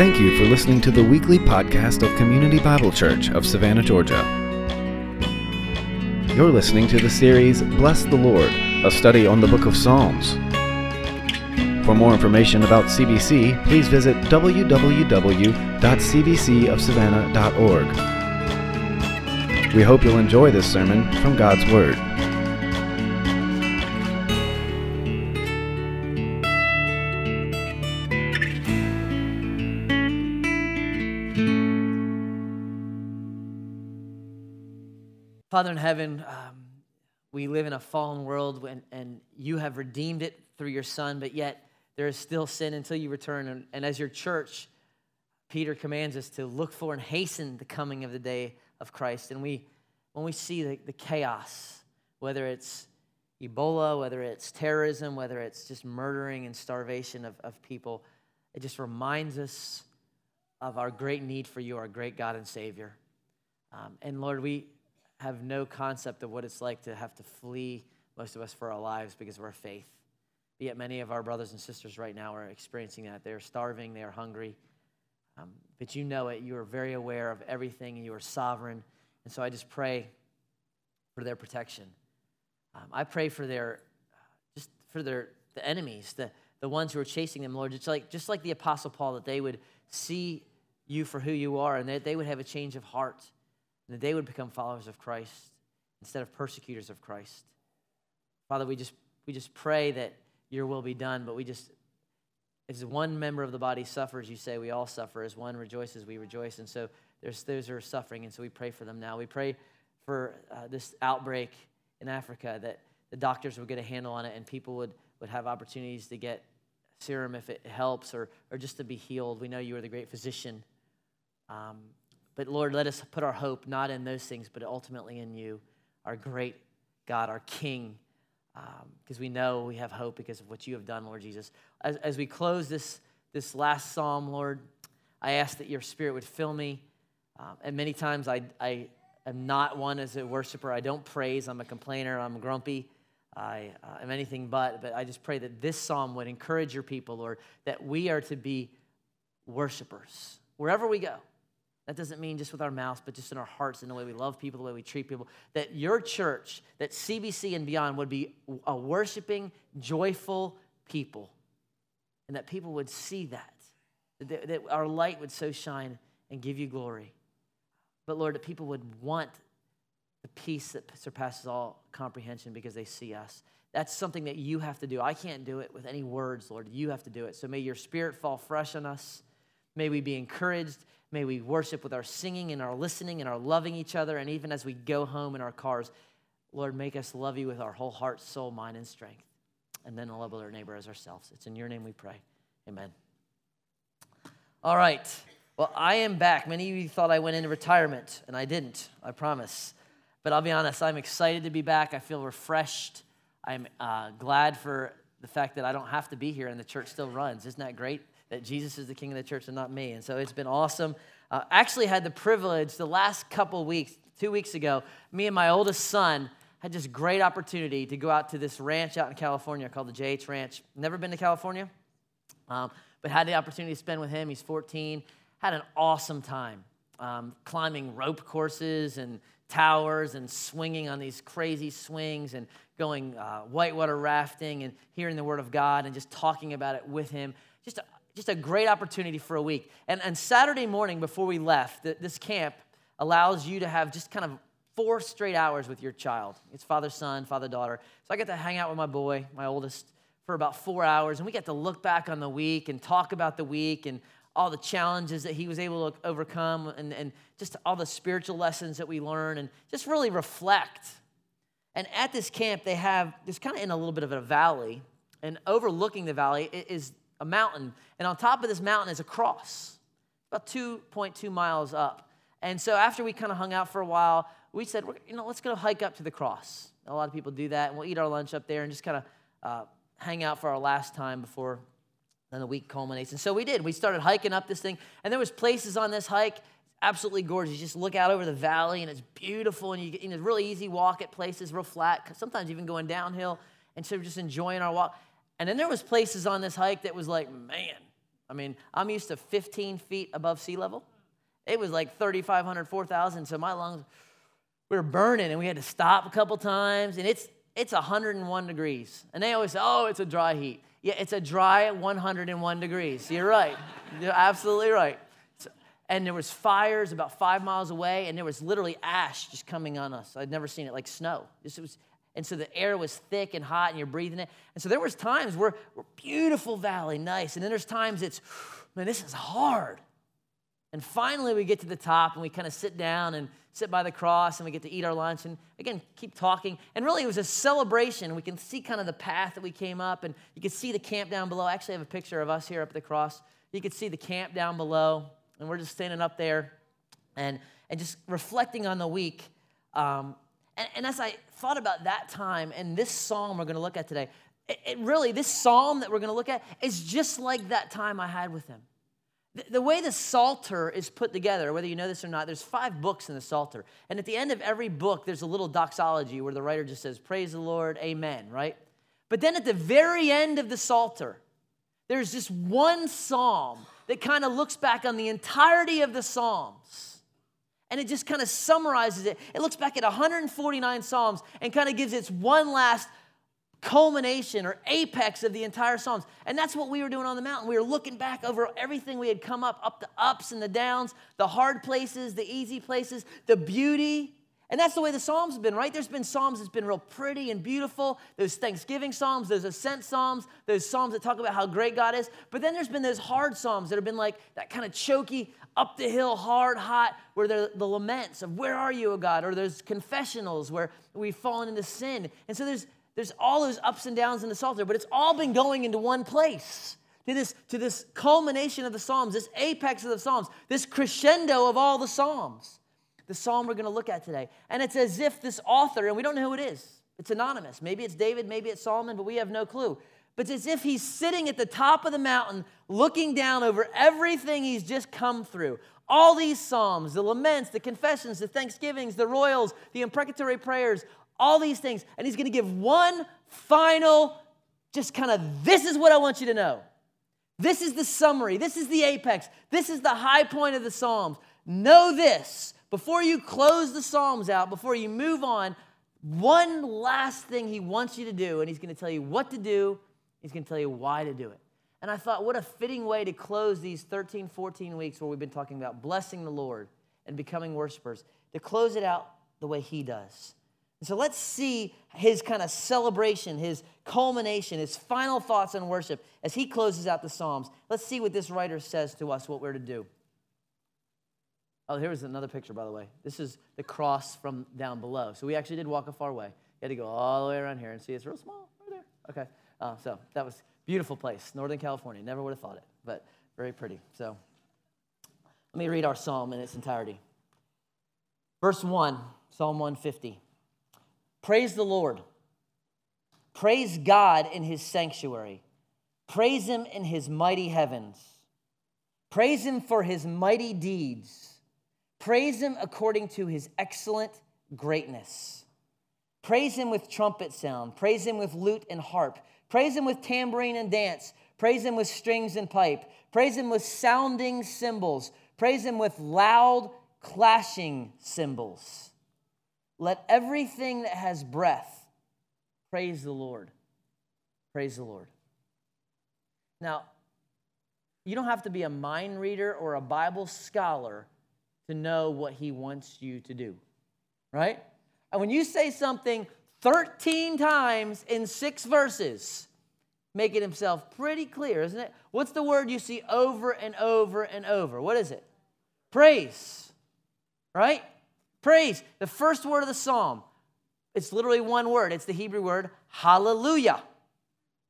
Thank you for listening to the weekly podcast of Community Bible Church of Savannah, Georgia. You're listening to the series, Bless the Lord, a study on the book of Psalms. For more information about CBC, please visit www.cbcofsavannah.org. We hope you'll enjoy this sermon from God's Word. Father in heaven, we live in a fallen world and you have redeemed it through your Son, but yet there is still sin until you return. And as your church, Peter commands us to look for and hasten the coming of the day of Christ. And when we see the chaos, whether it's Ebola, whether it's terrorism, whether it's just murdering and starvation of people, it just reminds us of our great need for you, our great God and Savior. And Lord, we have no concept of what it's like to have to flee, most of us, for our lives because of our faith. But yet many of our brothers and sisters right now are experiencing that. They're starving, they're hungry. But you know it. You are very aware of everything. You are sovereign. And so I just pray for their protection. I pray for the enemies, the ones who are chasing them, Lord. Just like the Apostle Paul, that they would see you for who you are and that they would have a change of heart. And that they would become followers of Christ instead of persecutors of Christ. Father, we just pray that your will be done, but as one member of the body suffers, you say we all suffer. As one rejoices, we rejoice. And so there's those who are suffering, and so we pray for them now. We pray for this outbreak in Africa, that the doctors would get a handle on it and people would have opportunities to get serum if it helps or just to be healed. We know you are the great physician. But Lord, let us put our hope not in those things, but ultimately in you, our great God, our King, because we know we have hope because of what you have done, Lord Jesus. As we close this last psalm, Lord, I ask that your Spirit would fill me. And many times I am not one as a worshiper. I don't praise. I'm a complainer. I'm grumpy. I am anything but I just pray that this psalm would encourage your people, Lord, that we are to be worshipers wherever we go. That doesn't mean just with our mouths, but just in our hearts, in the way we love people, the way we treat people. That your church, that CBC and beyond would be a worshiping, joyful people. And that people would see that our light would so shine and give you glory. But Lord, that people would want the peace that surpasses all comprehension because they see us. That's something that you have to do. I can't do it with any words, Lord. You have to do it. So may your Spirit fall fresh on us. May we be encouraged. May we worship with our singing and our listening and our loving each other. And even as we go home in our cars, Lord, make us love you with our whole heart, soul, mind, and strength. And then love our neighbor as ourselves. It's in your name we pray. Amen. All right. Well, I am back. Many of you thought I went into retirement, and I didn't, I promise. But I'll be honest, I'm excited to be back. I feel refreshed. I'm glad for the fact that I don't have to be here and the church still runs. Isn't that great? That Jesus is the King of the church and not me. And so it's been awesome. Actually had the privilege the last couple weeks, 2 weeks ago, me and my oldest son had this great opportunity to go out to this ranch out in California called the JH Ranch. Never been to California, but had the opportunity to spend with him. He's 14. Had an awesome time climbing rope courses and towers and swinging on these crazy swings and going whitewater rafting and hearing the Word of God and just talking about it with him. Just a great opportunity for a week. And Saturday morning before we left, this camp allows you to have just kind of 4 straight hours with your child. It's father, son, father, daughter. So I got to hang out with my boy, my oldest, for about 4 hours. And we got to look back on the week and talk about the week and all the challenges that he was able to overcome and just all the spiritual lessons that we learn and just really reflect. And at this camp, they have, it's kind of in a little bit of a valley. And overlooking the valley is a mountain, and on top of this mountain is a cross, about 2.2 miles up. And so after we kind of hung out for a while, we said, let's go hike up to the cross. A lot of people do that, and we'll eat our lunch up there and just kind of hang out for our last time before then the week culminates. And so we did. We started hiking up this thing, and there was places on this hike, absolutely gorgeous. You just look out over the valley, and it's beautiful, and you know, really easy walk at places, real flat, sometimes even going downhill, and so we're just enjoying our walk. And then there was places on this hike that was like, man, I mean, I'm used to 15 feet above sea level. It was like 3,500, 4,000, so my lungs were burning, and we had to stop a couple times, and it's 101 degrees. And they always say, oh, it's a dry heat. Yeah, it's a dry 101 degrees. You're right. You're absolutely right. And there was fires about 5 miles away, and there was literally ash just coming on us. I'd never seen it, like snow. And so the air was thick and hot, and you're breathing it. And so there was times where beautiful valley, nice. And then there's times it's, man, this is hard. And finally we get to the top, and we kind of sit down and sit by the cross, and we get to eat our lunch, and again, keep talking. And really it was a celebration. We can see kind of the path that we came up, and you can see the camp down below. I actually have a picture of us here up at the cross. You can see the camp down below. And we're just standing up there and just reflecting on the week. And as I thought about that time and this psalm we're going to look at today, it really, this psalm that we're going to look at is just like that time I had with him. The way the Psalter is put together, whether you know this or not, there's 5 books in the Psalter. And at the end of every book, there's a little doxology where the writer just says, praise the Lord, amen, right? But then at the very end of the Psalter, there's just one psalm that kind of looks back on the entirety of the Psalms. And it just kind of summarizes it. It looks back at 149 Psalms and kind of gives its one last culmination or apex of the entire Psalms. And that's what we were doing on the mountain. We were looking back over everything we had come up the ups and the downs, the hard places, the easy places, the beauty. And that's the way the Psalms have been, right? There's been Psalms that's been real pretty and beautiful. Those Thanksgiving Psalms, those Ascent Psalms, those Psalms that talk about how great God is. But then there's been those hard Psalms that have been like that kind of choky, up the hill, hard, hot, where they're the laments of where are you, O God? Or there's confessionals where we've fallen into sin. And so there's all those ups and downs in the Psalter, but it's all been going into one place. To this culmination of the Psalms, this apex of the Psalms, this crescendo of all the Psalms. The psalm we're going to look at today. And it's as if this author, and we don't know who it is. It's anonymous. Maybe it's David, maybe it's Solomon, but we have no clue. But it's as if he's sitting at the top of the mountain, looking down over everything he's just come through. All these psalms, the laments, the confessions, the thanksgivings, the royals, the imprecatory prayers, all these things. And he's going to give one final, just kind of, this is what I want you to know. This is the summary. This is the apex. This is the high point of the psalms. Know this. Before you close the Psalms out, before you move on, one last thing he wants you to do, and he's going to tell you what to do, he's going to tell you why to do it. And I thought, what a fitting way to close these 13, 14 weeks where we've been talking about blessing the Lord and becoming worshipers, to close it out the way he does. And so let's see his kind of celebration, his culmination, his final thoughts on worship as he closes out the Psalms. Let's see what this writer says to us, what we're to do. Oh, here's another picture, by the way. This is the cross from down below. So we actually did walk a far way. You had to go all the way around here and see it's real small right there. Okay. So that was a beautiful place, Northern California. Never would have thought it, but very pretty. So let me read our psalm in its entirety. Verse 1, Psalm 150. Praise the Lord. Praise God in his sanctuary. Praise him in his mighty heavens. Praise him for his mighty deeds. Praise him according to his excellent greatness. Praise him with trumpet sound. Praise him with lute and harp. Praise him with tambourine and dance. Praise him with strings and pipe. Praise him with sounding cymbals. Praise him with loud clashing cymbals. Let everything that has breath praise the Lord. Praise the Lord. Now, you don't have to be a mind reader or a Bible scholar to know what he wants you to do, right? And when you say something 13 times in 6 verses, making himself pretty clear, isn't it? What's the word you see over and over and over? What is it? Praise, right? Praise. The first word of the psalm, it's literally one word. It's the Hebrew word hallelujah,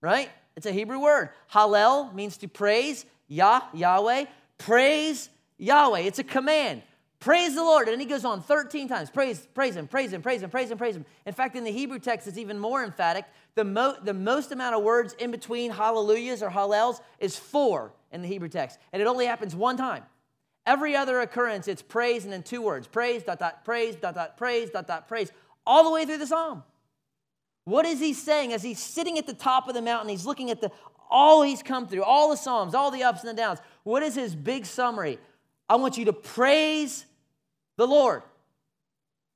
right? It's a Hebrew word. Hallel means to praise, Yahweh, praise Yahweh. It's a command. Praise the Lord. And then he goes on 13 times. Praise him, praise him, praise him, praise him, praise him. In fact, in the Hebrew text, it's even more emphatic. The most amount of words in between hallelujahs or hallels is 4 in the Hebrew text. And it only happens one time. Every other occurrence, it's praise and then 2 words. Praise, praise, praise. All the way through the psalm. What is he saying as he's sitting at the top of the mountain? He's looking at all he's come through, all the Psalms, all the ups and the downs. What is his big summary? I want you to praise the Lord.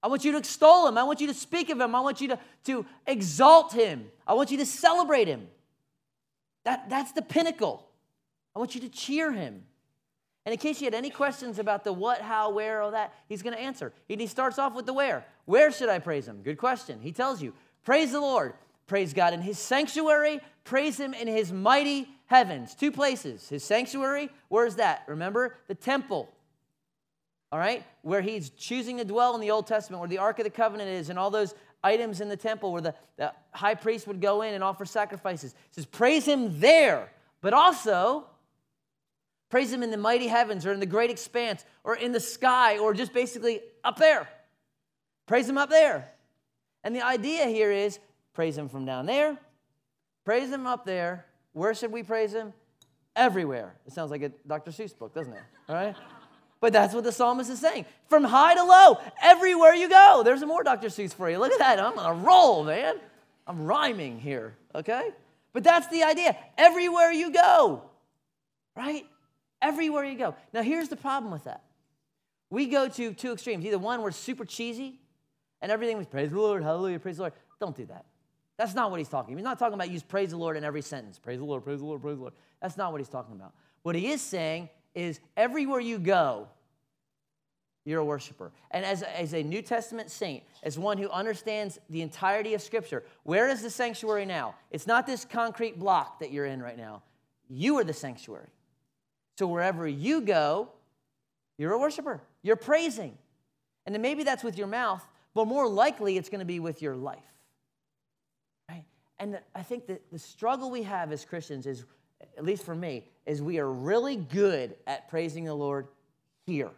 I want you to extol him. I want you to speak of him. I want you to exalt him. I want you to celebrate him. That's the pinnacle. I want you to cheer him. And in case you had any questions about the what, how, where, all that, he's going to answer. He starts off with the where. Where should I praise him? Good question. He tells you, praise the Lord. Praise God in his sanctuary. Praise him in his mighty heavens. Two places. His sanctuary, where is that? Remember, the temple. All right? Where he's choosing to dwell in the Old Testament, where the Ark of the Covenant is, and all those items in the temple where the high priest would go in and offer sacrifices. It says, praise him there, but also praise him in the mighty heavens or in the great expanse or in the sky or just basically up there. Praise him up there. And the idea here is praise him from down there, praise him up there. Where should we praise him? Everywhere. It sounds like a Dr. Seuss book, doesn't it? All right? But that's what the psalmist is saying. From high to low, everywhere you go. There's more Dr. Seuss for you. Look at that. I'm on a roll, man. I'm rhyming here, okay? But that's the idea. Everywhere you go, right? Everywhere you go. Now, here's the problem with that. We go to two extremes. Either one, we're super cheesy, and everything was praise the Lord, hallelujah, praise the Lord. Don't do that. That's not what he's talking about. He's not talking about use praise the Lord in every sentence. Praise the Lord, praise the Lord, praise the Lord. That's not what he's talking about. What he is saying is everywhere you go, you're a worshiper. And as a New Testament saint, as one who understands the entirety of Scripture, where is the sanctuary now? It's not this concrete block that you're in right now. You are the sanctuary. So wherever you go, you're a worshiper. You're praising. And then maybe that's with your mouth, but more likely it's going to be with your life. Right? And I think that the struggle we have as Christians is, at least for me, is we are really good at praising the Lord here,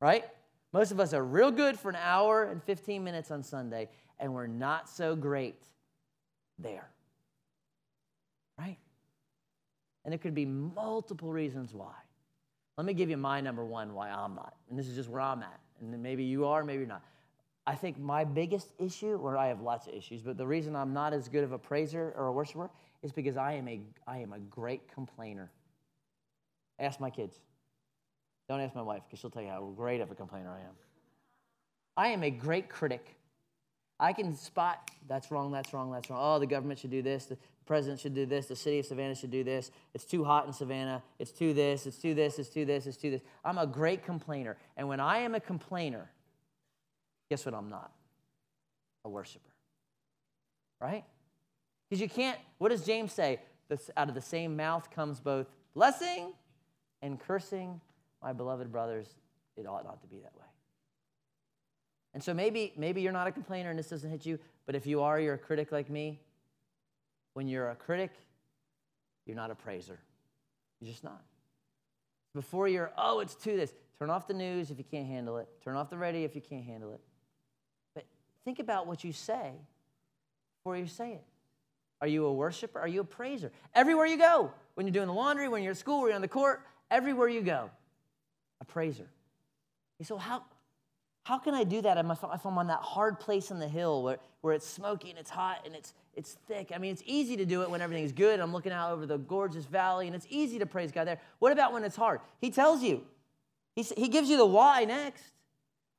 right? Most of us are real good for an hour and 15 minutes on Sunday, and we're not so great there, right? And there could be multiple reasons why. Let me give you my number one why I'm not, and this is just where I'm at, and then maybe you are, maybe you're not. I think my biggest issue, or I have lots of issues, but the reason I'm not as good of a praiser or a worshiper is because I am a great complainer. Ask my kids. Don't ask my wife, because she'll tell you how great of a complainer I am. I am a great critic. I can spot, that's wrong, that's wrong, that's wrong. Oh, the government should do this. The president should do this. The city of Savannah should do this. It's too hot in Savannah. It's too this, it's too this, it's too this, it's too this. I'm a great complainer. And when I am a complainer, guess what I'm not? A worshiper. Right? Because you can't, what does James say? Out of the same mouth comes both blessing and cursing. My beloved brothers, it ought not to be that way. And so maybe you're not a complainer and this doesn't hit you, but if you are, you're a critic like me. When you're a critic, you're not a praiser. You're just not. Before you're, oh, it's too this. Turn off the news if you can't handle it. Turn off the radio if you can't handle it. But think about what you say before you say it. Are you a worshiper? Are you a praiser? Everywhere you go, when you're doing the laundry, when you're at school, when you're on the court, everywhere you go, a praiser. You say, well, how can I do that if I'm on that hard place in the hill where it's smoky and it's hot and it's thick? I mean, it's easy to do it when everything's good. And I'm looking out over the gorgeous valley, and it's easy to praise God there. What about when it's hard? He tells you. He gives you the why next.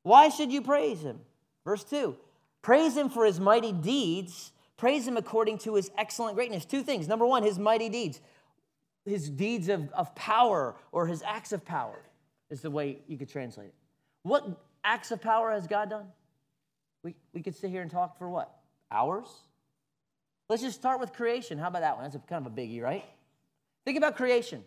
Why should you praise him? Verse 2, praise him for his mighty deeds. Praise him according to his excellent greatness. Two things. Number one, his mighty deeds. His deeds of power, or his acts of power is the way you could translate it. What acts of power has God done? We could sit here and talk for what? Hours? Let's just start with creation. How about that one? That's kind of a biggie, right? Think about creation.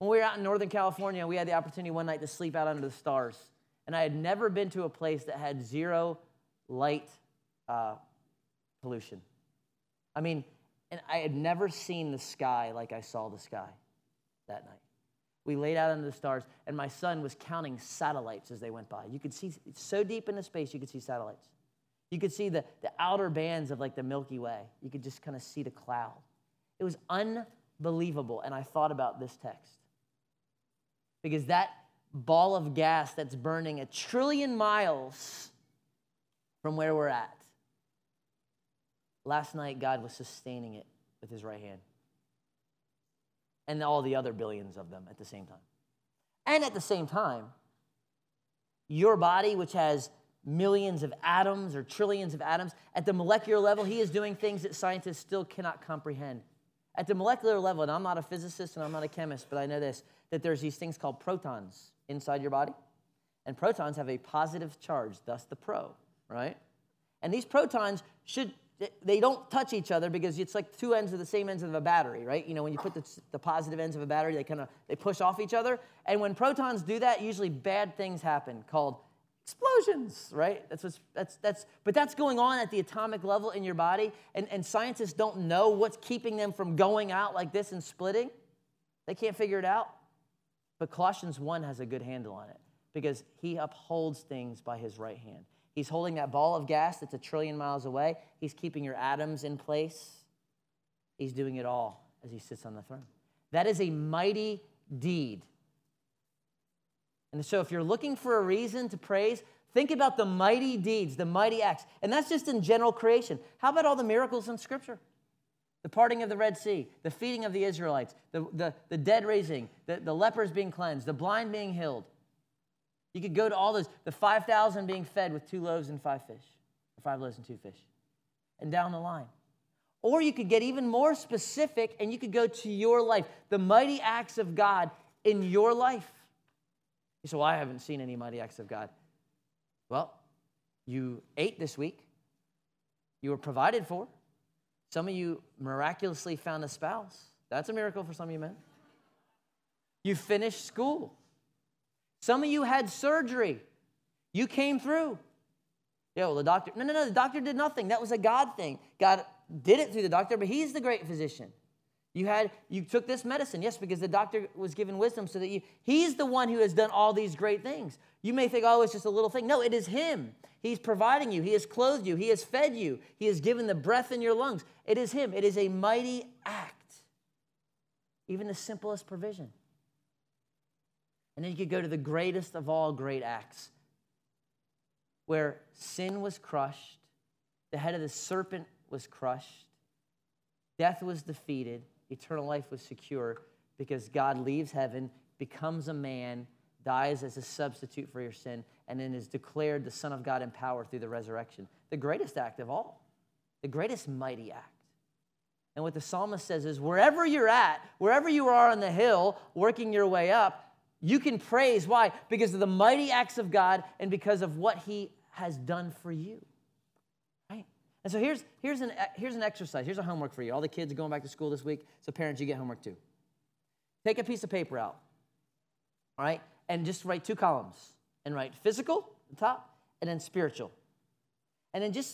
When we were out in Northern California, we had the opportunity one night to sleep out under the stars. And I had never been to a place that had zero light pollution. I mean, and I had never seen the sky like I saw the sky that night. We laid out under the stars, and my son was counting satellites as they went by. You could see, so deep into space, you could see satellites. You could see the outer bands of like the Milky Way. You could just kind of see the cloud. It was unbelievable, and I thought about this text. Because that ball of gas that's burning 1 trillion miles from where we're at Last night, God was sustaining it with his right hand. And all the other billions of them at the same time. And at the same time, your body, which has millions of atoms or trillions of atoms, at the molecular level, he is doing things that scientists still cannot comprehend. At the molecular level, and I'm not a physicist and I'm not a chemist, but I know this, that there's these things called protons inside your body. And protons have a positive charge, thus the pro, right? And these protons they don't touch each other because it's like two ends of the same ends of a battery, right? You know, when you put the positive ends of a battery, they push off each other. And when protons do that, usually bad things happen called explosions, right? But that's going on at the atomic level in your body, and scientists don't know what's keeping them from going out like this and splitting. They can't figure it out. But Colossians 1 has a good handle on it because he upholds things by his right hand. He's holding that ball of gas that's a trillion miles away. He's keeping your atoms in place. He's doing it all as he sits on the throne. That is a mighty deed. And so if you're looking for a reason to praise, think about the mighty deeds, the mighty acts. And that's just in general creation. How about all the miracles in Scripture? The parting of the Red Sea, the feeding of the Israelites, the dead raising, the lepers being cleansed, the blind being healed. You could go to all those, the 5,000 being fed with 2 loaves and 5 fish, or 5 loaves and 2 fish, and down the line. Or you could get even more specific, and you could go to your life, the mighty acts of God in your life. You say, well, I haven't seen any mighty acts of God. Well, you ate this week. You were provided for. Some of you miraculously found a spouse. That's a miracle for some of you men. You finished school. Some of you had surgery. You came through. Yeah, well, the doctor. No, the doctor did nothing. That was a God thing. God did it through the doctor, but he's the great physician. You took this medicine, yes, because the doctor was given wisdom so that he's the one who has done all these great things. You may think, oh, it's just a little thing. No, it is him. He's providing you. He has clothed you. He has fed you. He has given the breath in your lungs. It is him. It is a mighty act, even the simplest provision. And then you could go to the greatest of all great acts, where sin was crushed, the head of the serpent was crushed, death was defeated, eternal life was secure, because God leaves heaven, becomes a man, dies as a substitute for your sin, and then is declared the Son of God in power through the resurrection. The greatest act of all, the greatest mighty act. And what the psalmist says is, wherever you're at, wherever you are on the hill, working your way up, you can praise. Why? Because of the mighty acts of God and because of what he has done for you. Right? And so here's an exercise. Here's a homework for you. All the kids are going back to school this week, so parents, you get homework too. Take a piece of paper out, all right? And just write 2 columns. And write physical, the top, and then spiritual. And then just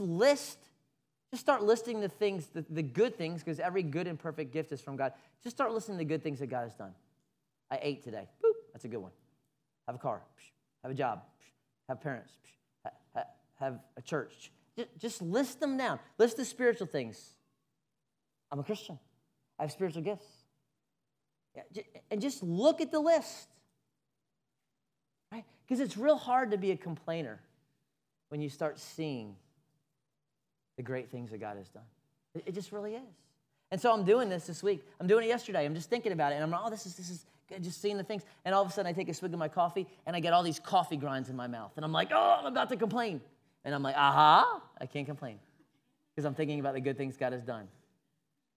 start listing the things, the good things, because every good and perfect gift is from God. Just start listing the good things that God has done. I ate today. Boop. That's a good one. Have a car. Have a job. Have parents. Have a church. Just list them down. List the spiritual things. I'm a Christian. I have spiritual gifts. And just look at the list. Right? Because it's real hard to be a complainer when you start seeing the great things that God has done. It just really is. And so I'm doing this week. I'm doing it yesterday. I'm just thinking about it. And I'm like, oh, this is just seeing the things. And all of a sudden I take a swig of my coffee and I get all these coffee grinds in my mouth. And I'm like, oh, I'm about to complain. And I'm like, aha, I can't complain because I'm thinking about the good things God has done.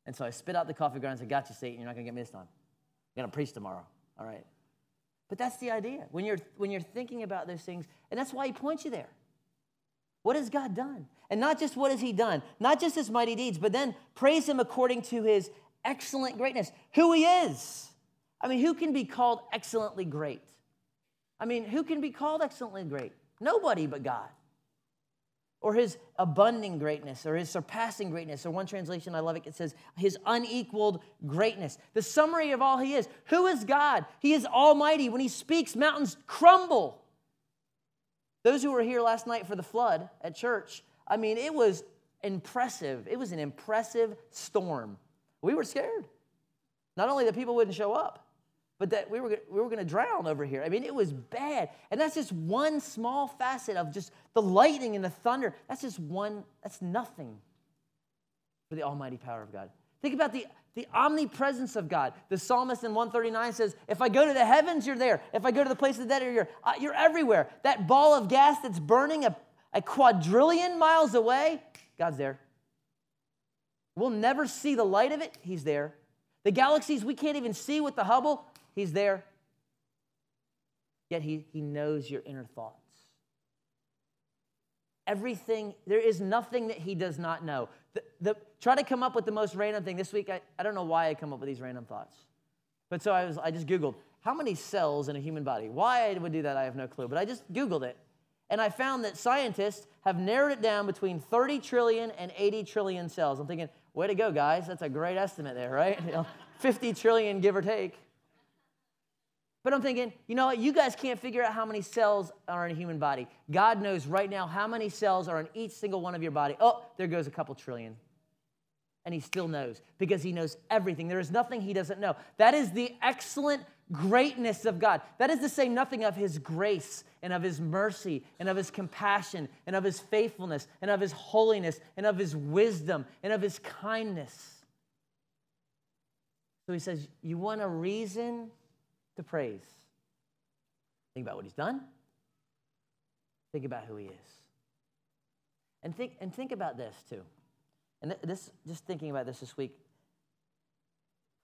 And so I spit out the coffee grinds. I got you, Satan. You're not going to get me this time. I'm going to preach tomorrow. All right. But that's the idea. When you're thinking about those things, and that's why he points you there. What has God done? And not just what has he done, not just his mighty deeds, but then praise him according to his excellent greatness, who he is. I mean, who can be called excellently great? Nobody but God. Or his abundant greatness, or his surpassing greatness. Or one translation, I love it, it says, his unequaled greatness. The summary of all he is. Who is God? He is almighty. When he speaks, mountains crumble. Those who were here last night for the flood at church, I mean, it was impressive. It was an impressive storm. We were scared. Not only that people wouldn't show up, but that we were going to drown over here. I mean, it was bad. And that's just one small facet of just the lightning and the thunder. That's nothing for the almighty power of God. Think about the omnipresence of God. The psalmist in 139 says, if I go to the heavens, you're there. If I go to the place of the dead, you're everywhere. That ball of gas that's burning a quadrillion miles away, God's there. We'll never see the light of it. He's there. The galaxies we can't even see with the Hubble, he's there. Yet he knows your inner thoughts. Everything, there is nothing that he does not know. Try to come up with the most random thing. This week, I don't know why I come up with these random thoughts. But so I just Googled, how many cells in a human body? Why I would do that, I have no clue. But I just Googled it. And I found that scientists have narrowed it down between 30 trillion and 80 trillion cells. I'm thinking, way to go, guys. That's a great estimate there, right? 50 trillion, give or take. But I'm thinking, you know what? You guys can't figure out how many cells are in a human body. God knows right now how many cells are in each single one of your body. Oh, there goes a couple trillion. And he still knows because he knows everything. There is nothing he doesn't know. That is the excellent greatness of God. That is to say nothing of his grace and of his mercy and of his compassion and of his faithfulness and of his holiness and of his wisdom and of his kindness. So he says, you want a reason to praise? Think about what he's done. Think about who he is. And think about this too. And this, just thinking about this week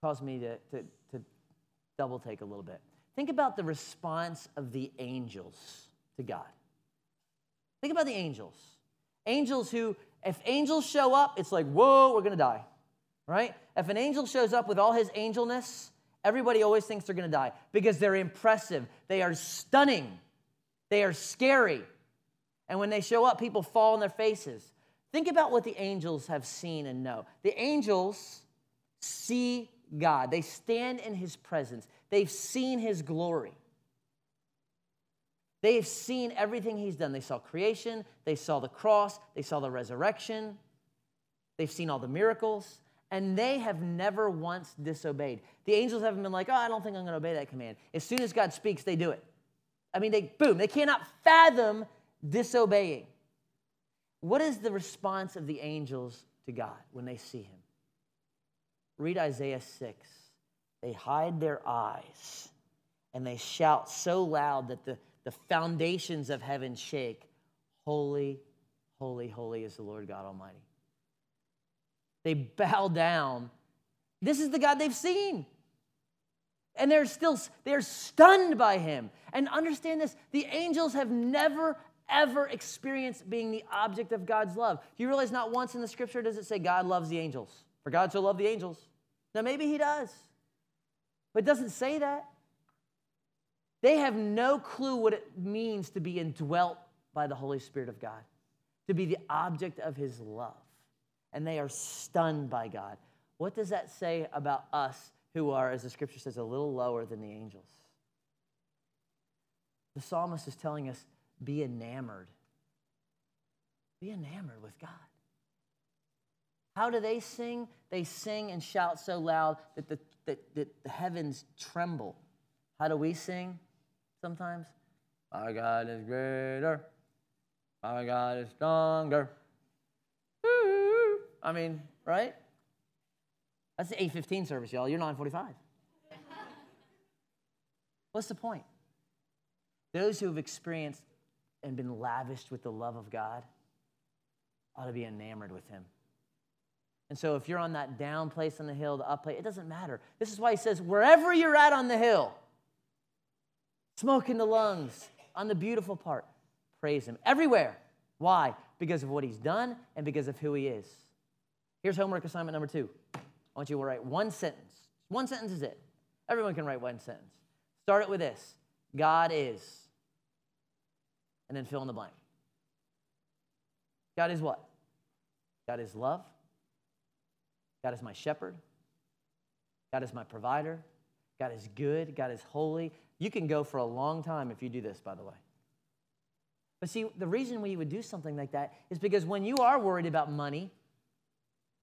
caused me to double take a little bit. Think about the response of the angels to God. Think about the angels. Angels who, if angels show up, it's like, whoa, we're going to die, right? If an angel shows up with all his angelness, everybody always thinks they're going to die because they're impressive. They are stunning. They are scary. And when they show up, people fall on their faces. Think about what the angels have seen and know. The angels see God. They stand in his presence. They've seen his glory. They've seen everything he's done. They saw creation. They saw the cross. They saw the resurrection. They've seen all the miracles. And they have never once disobeyed. The angels haven't been like, oh, I don't think I'm going to obey that command. As soon as God speaks, they do it. I mean, they cannot fathom disobeying. What is the response of the angels to God when they see him? Read Isaiah 6. They hide their eyes, and they shout so loud that the foundations of heaven shake. Holy, holy, holy is the Lord God Almighty. They bow down. This is the God they've seen. And they're stunned by him. And understand this, the angels have never, ever experienced being the object of God's love. Do you realize not once in the scripture does it say God loves the angels? For God so loved the angels. Now maybe he does, but it doesn't say that. They have no clue what it means to be indwelt by the Holy Spirit of God, to be the object of his love. And they are stunned by God. What does that say about us who are, as the scripture says, a little lower than the angels? The psalmist is telling us, be enamored. Be enamored with God. How do they sing? They sing and shout so loud that the heavens tremble. How do we sing sometimes? Our God is greater. Our God is stronger. Ooh. I mean, right? That's the 8:15 service, y'all. You're 9:45. What's the point? Those who have experienced and been lavished with the love of God ought to be enamored with him. And so if you're on that down place on the hill, the up place, it doesn't matter. This is why he says, wherever you're at on the hill, smoke in the lungs, on the beautiful part, praise him. Everywhere. Why? Because of what he's done and because of who he is. Here's homework assignment number 2. I want you to write one sentence. One sentence is it. Everyone can write one sentence. Start it with this. God is. And then fill in the blank. God is what? God is love. God is my shepherd. God is my provider. God is good. God is holy. You can go for a long time if you do this, by the way. But see, the reason we would do something like that is because when you are worried about money,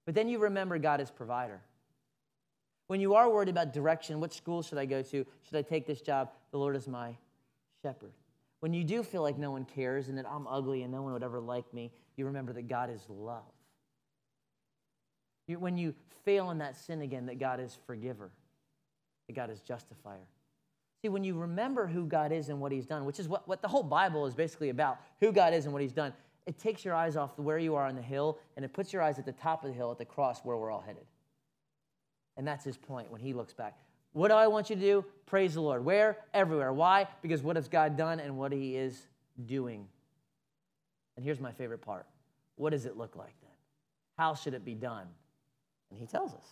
but then you remember God is provider. When you are worried about direction, what school should I go to? Should I take this job? The Lord is my shepherd. When you do feel like no one cares and that I'm ugly and no one would ever like me, you remember that God is love. when you fail in that sin again, that God is forgiver, that God is justifier. See, when you remember who God is and what he's done, which is what the whole Bible is basically about, who God is and what he's done, it takes your eyes off where you are on the hill, and it puts your eyes at the top of the hill, at the cross, where we're all headed. And that's his point when he looks back. What do I want you to do? Praise the Lord. Where? Everywhere. Why? Because what has God done and what he is doing. And here's my favorite part. What does it look like then? How should it be done? And he tells us.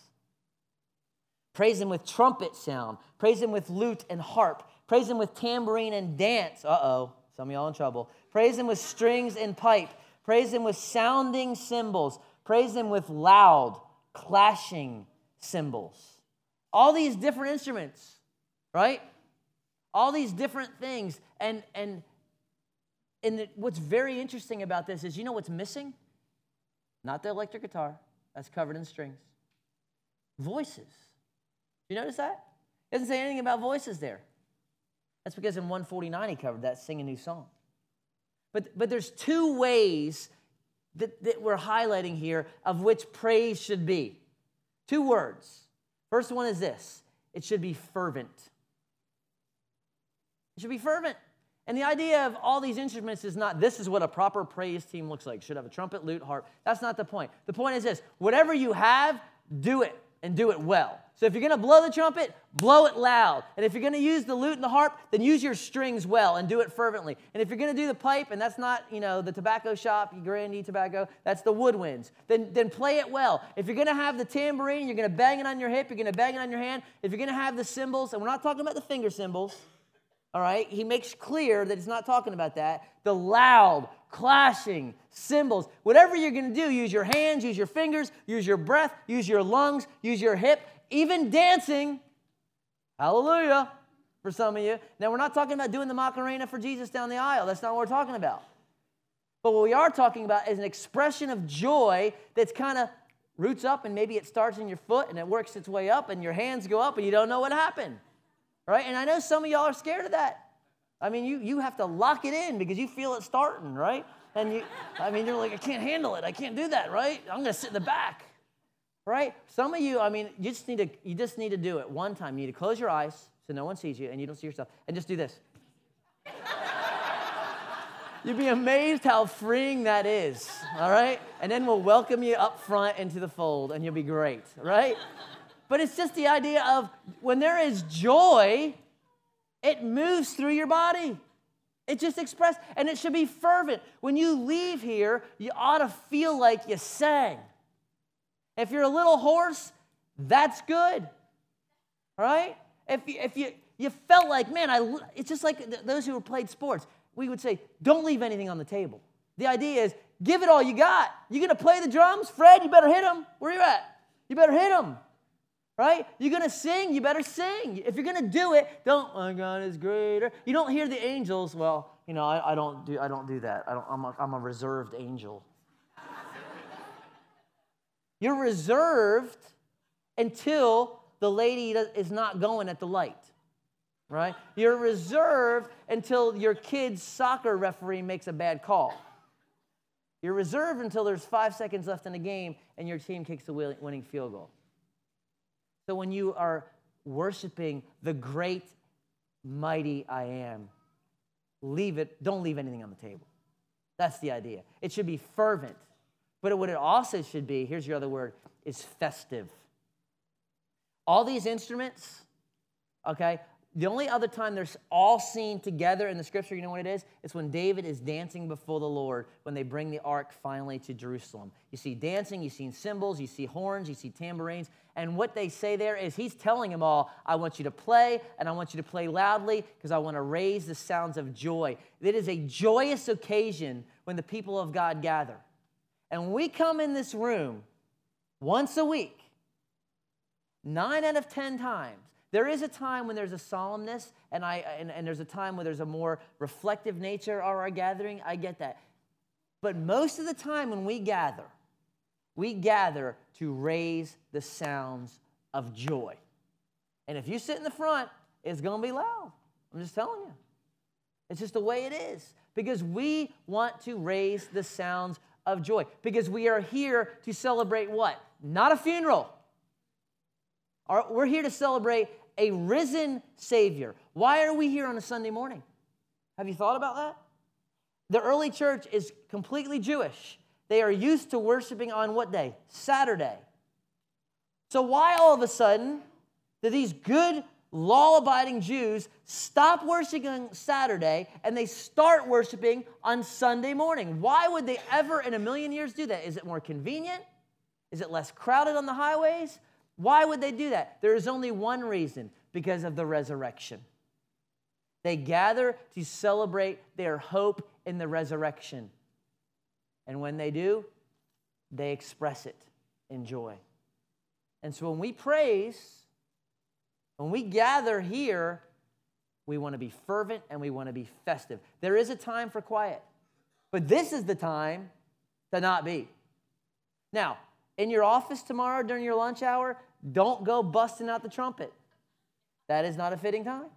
Praise him with trumpet sound. Praise him with lute and harp. Praise him with tambourine and dance. Uh-oh, some of y'all in trouble. Praise him with strings and pipe. Praise him with sounding cymbals. Praise him with loud, clashing cymbals. All these different instruments, right? All these different things. And what's very interesting about this is, you know what's missing? Not the electric guitar. That's covered in strings. Voices. You notice that? It doesn't say anything about voices there. That's because in 149 he covered that, sing a new song. But there's two ways that we're highlighting here of which praise should be. Two words. First one is this. It should be fervent. It should be fervent. And the idea of all these instruments is not, this is what a proper praise team looks like. Should have a trumpet, lute, harp. That's not the point. The point is this. Whatever you have, do it, and do it well. So if you're going to blow the trumpet, blow it loud. And if you're going to use the lute and the harp, then use your strings well and do it fervently. And if you're going to do the pipe, and that's not, the tobacco shop, Grandy Tobacco, that's the woodwinds, then play it well. If you're going to have the tambourine, you're going to bang it on your hip, you're going to bang it on your hand. If you're going to have the cymbals, and we're not talking about the finger cymbals, all right? He makes clear that he's not talking about that. The loud, clashing cymbals. Whatever you're going to do, use your hands, use your fingers, use your breath, use your lungs, use your hip. Even dancing, hallelujah, for some of you. Now, we're not talking about doing the Macarena for Jesus down the aisle. That's not what we're talking about. But what we are talking about is an expression of joy that's kind of roots up, and maybe it starts in your foot, and it works its way up, and your hands go up, and you don't know what happened, right? And I know some of y'all are scared of that. I mean, you have to lock it in because you feel it starting, right? And you're like, I can't handle it. I can't do that, right? I'm going to sit in the back. Right? Some of you, you just need to do it one time. You need to close your eyes so no one sees you and you don't see yourself. And just do this. You'd be amazed how freeing that is. All right? And then we'll welcome you up front into the fold and you'll be great. Right? But it's just the idea of when there is joy, it moves through your body. It just expressed. And it should be fervent. When you leave here, you ought to feel like you sang. If you're a little hoarse, that's good, right? If you felt like, man, it's just like those who played sports. We would say, don't leave anything on the table. The idea is, give it all you got. You're going to play the drums? Fred, you better hit them. Where are you at? You better hit them, right? You're going to sing? You better sing. If you're going to do it, don't, my God is greater. You don't hear the angels. Well, I don't do that. I'm a reserved angel. You're reserved until the lady is not going at the light, right? You're reserved until your kid's soccer referee makes a bad call. You're reserved until there's 5 seconds left in the game and your team kicks the winning field goal. So when you are worshiping the great, mighty I am, leave it. Don't leave anything on the table. That's the idea. It should be fervent. But what it also should be, here's your other word, is festive. All these instruments, okay, the only other time they're all seen together in the scripture, you know what it is? It's when David is dancing before the Lord when they bring the ark finally to Jerusalem. You see dancing, you see cymbals, you see horns, you see tambourines. And what they say there is he's telling them all, I want you to play, and I want you to play loudly because I want to raise the sounds of joy. It is a joyous occasion when the people of God gather. And we come in this room once a week, 9 out of 10 times. There is a time when there's a solemnness, and there's a time where there's a more reflective nature of our gathering. I get that. But most of the time when we gather to raise the sounds of joy. And if you sit in the front, it's going to be loud. I'm just telling you. It's just the way it is. Because we want to raise the sounds of joy, because we are here to celebrate what? not a funeral. We're here to celebrate a risen Savior. Why are we here on a Sunday morning? Have you thought about that? The early church is completely Jewish. They are used to worshiping on what day? Saturday. So why all of a sudden did these good, law-abiding Jews stop worshiping Saturday and they start worshiping on Sunday morning? Why would they ever in a million years do that? Is it more convenient? Is it less crowded on the highways? Why would they do that? There is only one reason, because of the resurrection. They gather to celebrate their hope in the resurrection. And when they do, they express it in joy. And so when we praise, when we gather here, we want to be fervent and we want to be festive. There is a time for quiet, but this is the time to not be. Now, in your office tomorrow during your lunch hour, don't go busting out the trumpet. That is not a fitting time.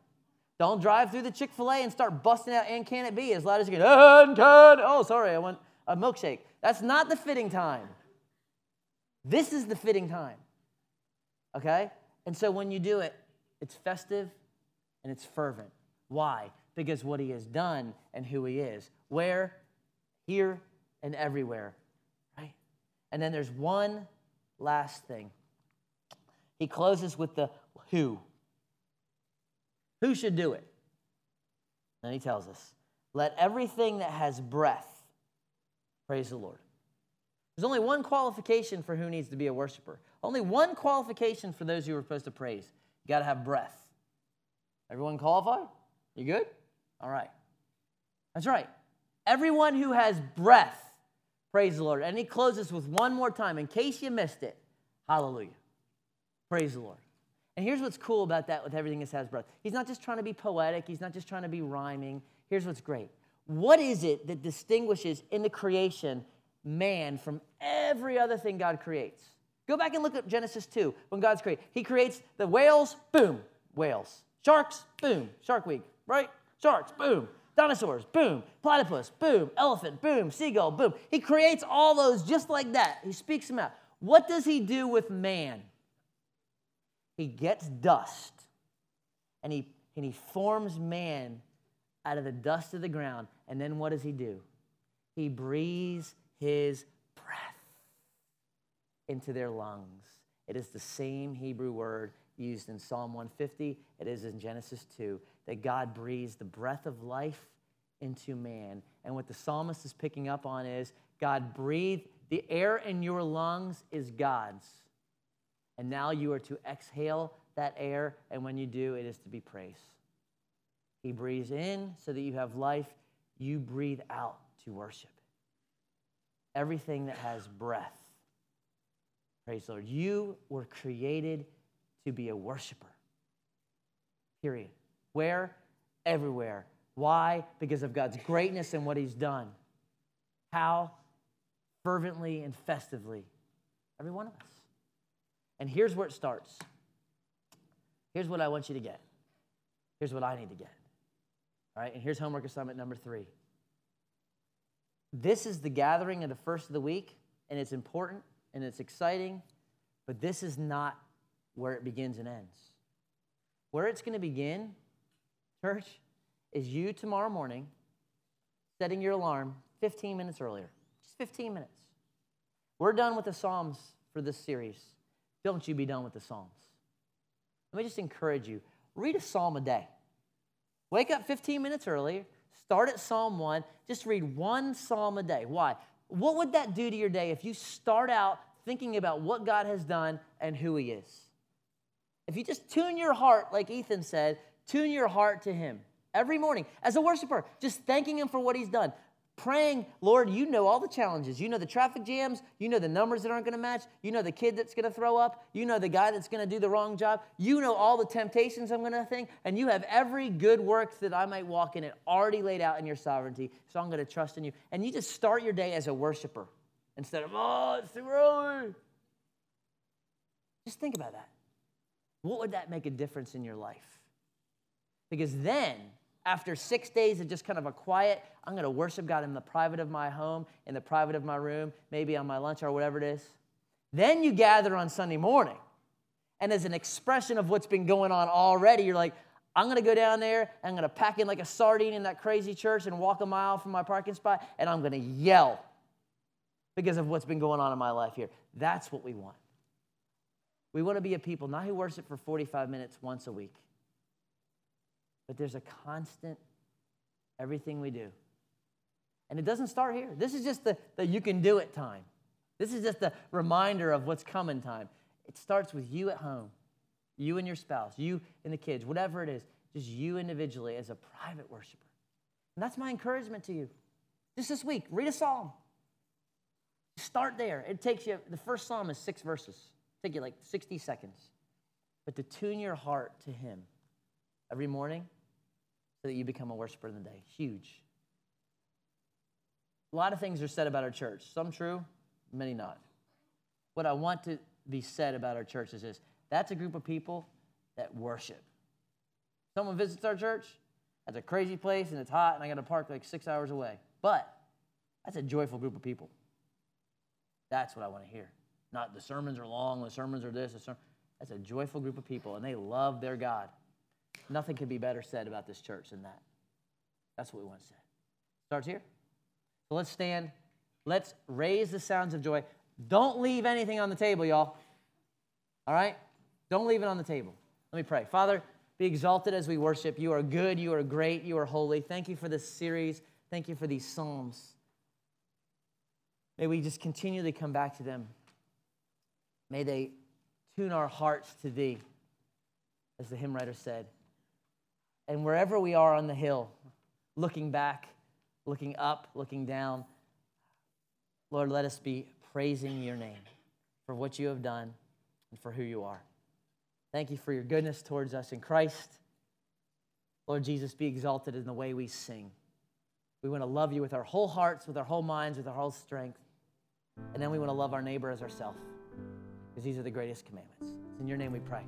Don't drive through the Chick-fil-A and start busting out "And Can It Be" as loud as you can. And can, oh, sorry, I want a milkshake. That's not the fitting time. This is the fitting time, okay? And so when you do it, it's festive and it's fervent. Why? Because what he has done and who he is. Where? Here and everywhere. Right? And then there's one last thing. He closes with the who. Who should do it? And he tells us, let everything that has breath praise the Lord. There's only one qualification for who needs to be a worshiper. Only one qualification for those who are supposed to praise. You got to have breath. Everyone qualified? You good? All right. That's right. Everyone who has breath, praise the Lord. And he closes with one more time, in case you missed it, hallelujah. Praise the Lord. And here's what's cool about that with everything that has breath. He's not just trying to be poetic. He's not just trying to be rhyming. Here's what's great. What is it that distinguishes in the creation man from every other thing God creates? Go back and look at Genesis 2, when God's created. He creates the whales, boom, whales. Sharks, boom, shark week, right? Sharks, boom. Dinosaurs, boom. Platypus, boom. Elephant, boom. Seagull, boom. He creates all those just like that. He speaks them out. What does he do with man? He gets dust, and he forms man out of the dust of the ground. And then what does he do? He breathes his breath into their lungs. It is the same Hebrew word used in Psalm 150. It is in Genesis 2, that God breathes the breath of life into man. And what the psalmist is picking up on is God breathed, the air in your lungs is God's. And now you are to exhale that air, and when you do, it is to be praised. He breathes in so that you have life. You breathe out to worship. Everything that has breath, praise the Lord. You were created to be a worshiper. Period. Where? Everywhere. Why? Because of God's greatness and what he's done. How? Fervently and festively. Every one of us. And here's where it starts. Here's what I want you to get. Here's what I need to get. All right, and here's homework assignment number 3. This is the gathering of the first of the week, and it's important. And it's exciting, but this is not where it begins and ends. Where it's going to begin, church, is you tomorrow morning setting your alarm 15 minutes earlier. Just 15 minutes. We're done with the Psalms for this series. Don't you be done with the Psalms. Let me just encourage you. Read a Psalm a day. Wake up 15 minutes earlier. Start at Psalm 1. Just read one Psalm a day. Why? What would that do to your day if you start out thinking about what God has done and who he is? If you just tune your heart, like Ethan said, tune your heart to him every morning. As a worshiper, just thanking him for what he's done. Praying, Lord, you know all the challenges. You know the traffic jams. You know the numbers that aren't going to match. You know the kid that's going to throw up. You know the guy that's going to do the wrong job. You know all the temptations I'm going to think. And you have every good work that I might walk in it already laid out in your sovereignty. So I'm going to trust in you. And you just start your day as a worshiper instead of, oh, it's too early. Just think about that. What would that make a difference in your life? Because then, after 6 days of just kind of a quiet, I'm going to worship God in the private of my home, in the private of my room, maybe on my lunch or whatever it is. Then you gather on Sunday morning. And as an expression of what's been going on already, you're like, I'm going to go down there, I'm going to pack in like a sardine in that crazy church and walk a mile from my parking spot, and I'm going to yell because of what's been going on in my life here. That's what we want. We want to be a people, not who worship for 45 minutes once a week, but there's a constant everything we do. And it doesn't start here. This is just the you can do it time. This is just the reminder of what's coming time. It starts with you at home, you and your spouse, you and the kids, whatever it is, just you individually as a private worshiper. And that's my encouragement to you. Just this week, read a psalm. Start there. It takes you, the first psalm is 6 verses. It'll take you like 60 seconds. But to tune your heart to him every morning so that you become a worshiper in the day. Huge. A lot of things are said about our church. Some true, many not. What I want to be said about our church is this: that's a group of people that worship. Someone visits our church, that's a crazy place and it's hot and I got to park like 6 hours away. But that's a joyful group of people. That's what I want to hear. Not the sermons are long, the sermons are this. That's a joyful group of people and they love their God. Nothing could be better said about this church than that. That's what we want to say. Starts here. So let's stand. Let's raise the sounds of joy. Don't leave anything on the table, y'all. All right? Don't leave it on the table. Let me pray. Father, be exalted as we worship. You are good. You are great. You are holy. Thank you for this series. Thank you for these psalms. May we just continually come back to them. May they tune our hearts to thee, as the hymn writer said. And wherever we are on the hill, looking back, looking up, looking down, Lord, let us be praising your name for what you have done and for who you are. Thank you for your goodness towards us in Christ. Lord Jesus, be exalted in the way we sing. We want to love you with our whole hearts, with our whole minds, with our whole strength. And then we want to love our neighbor as ourselves, because these are the greatest commandments. It's in your name we pray.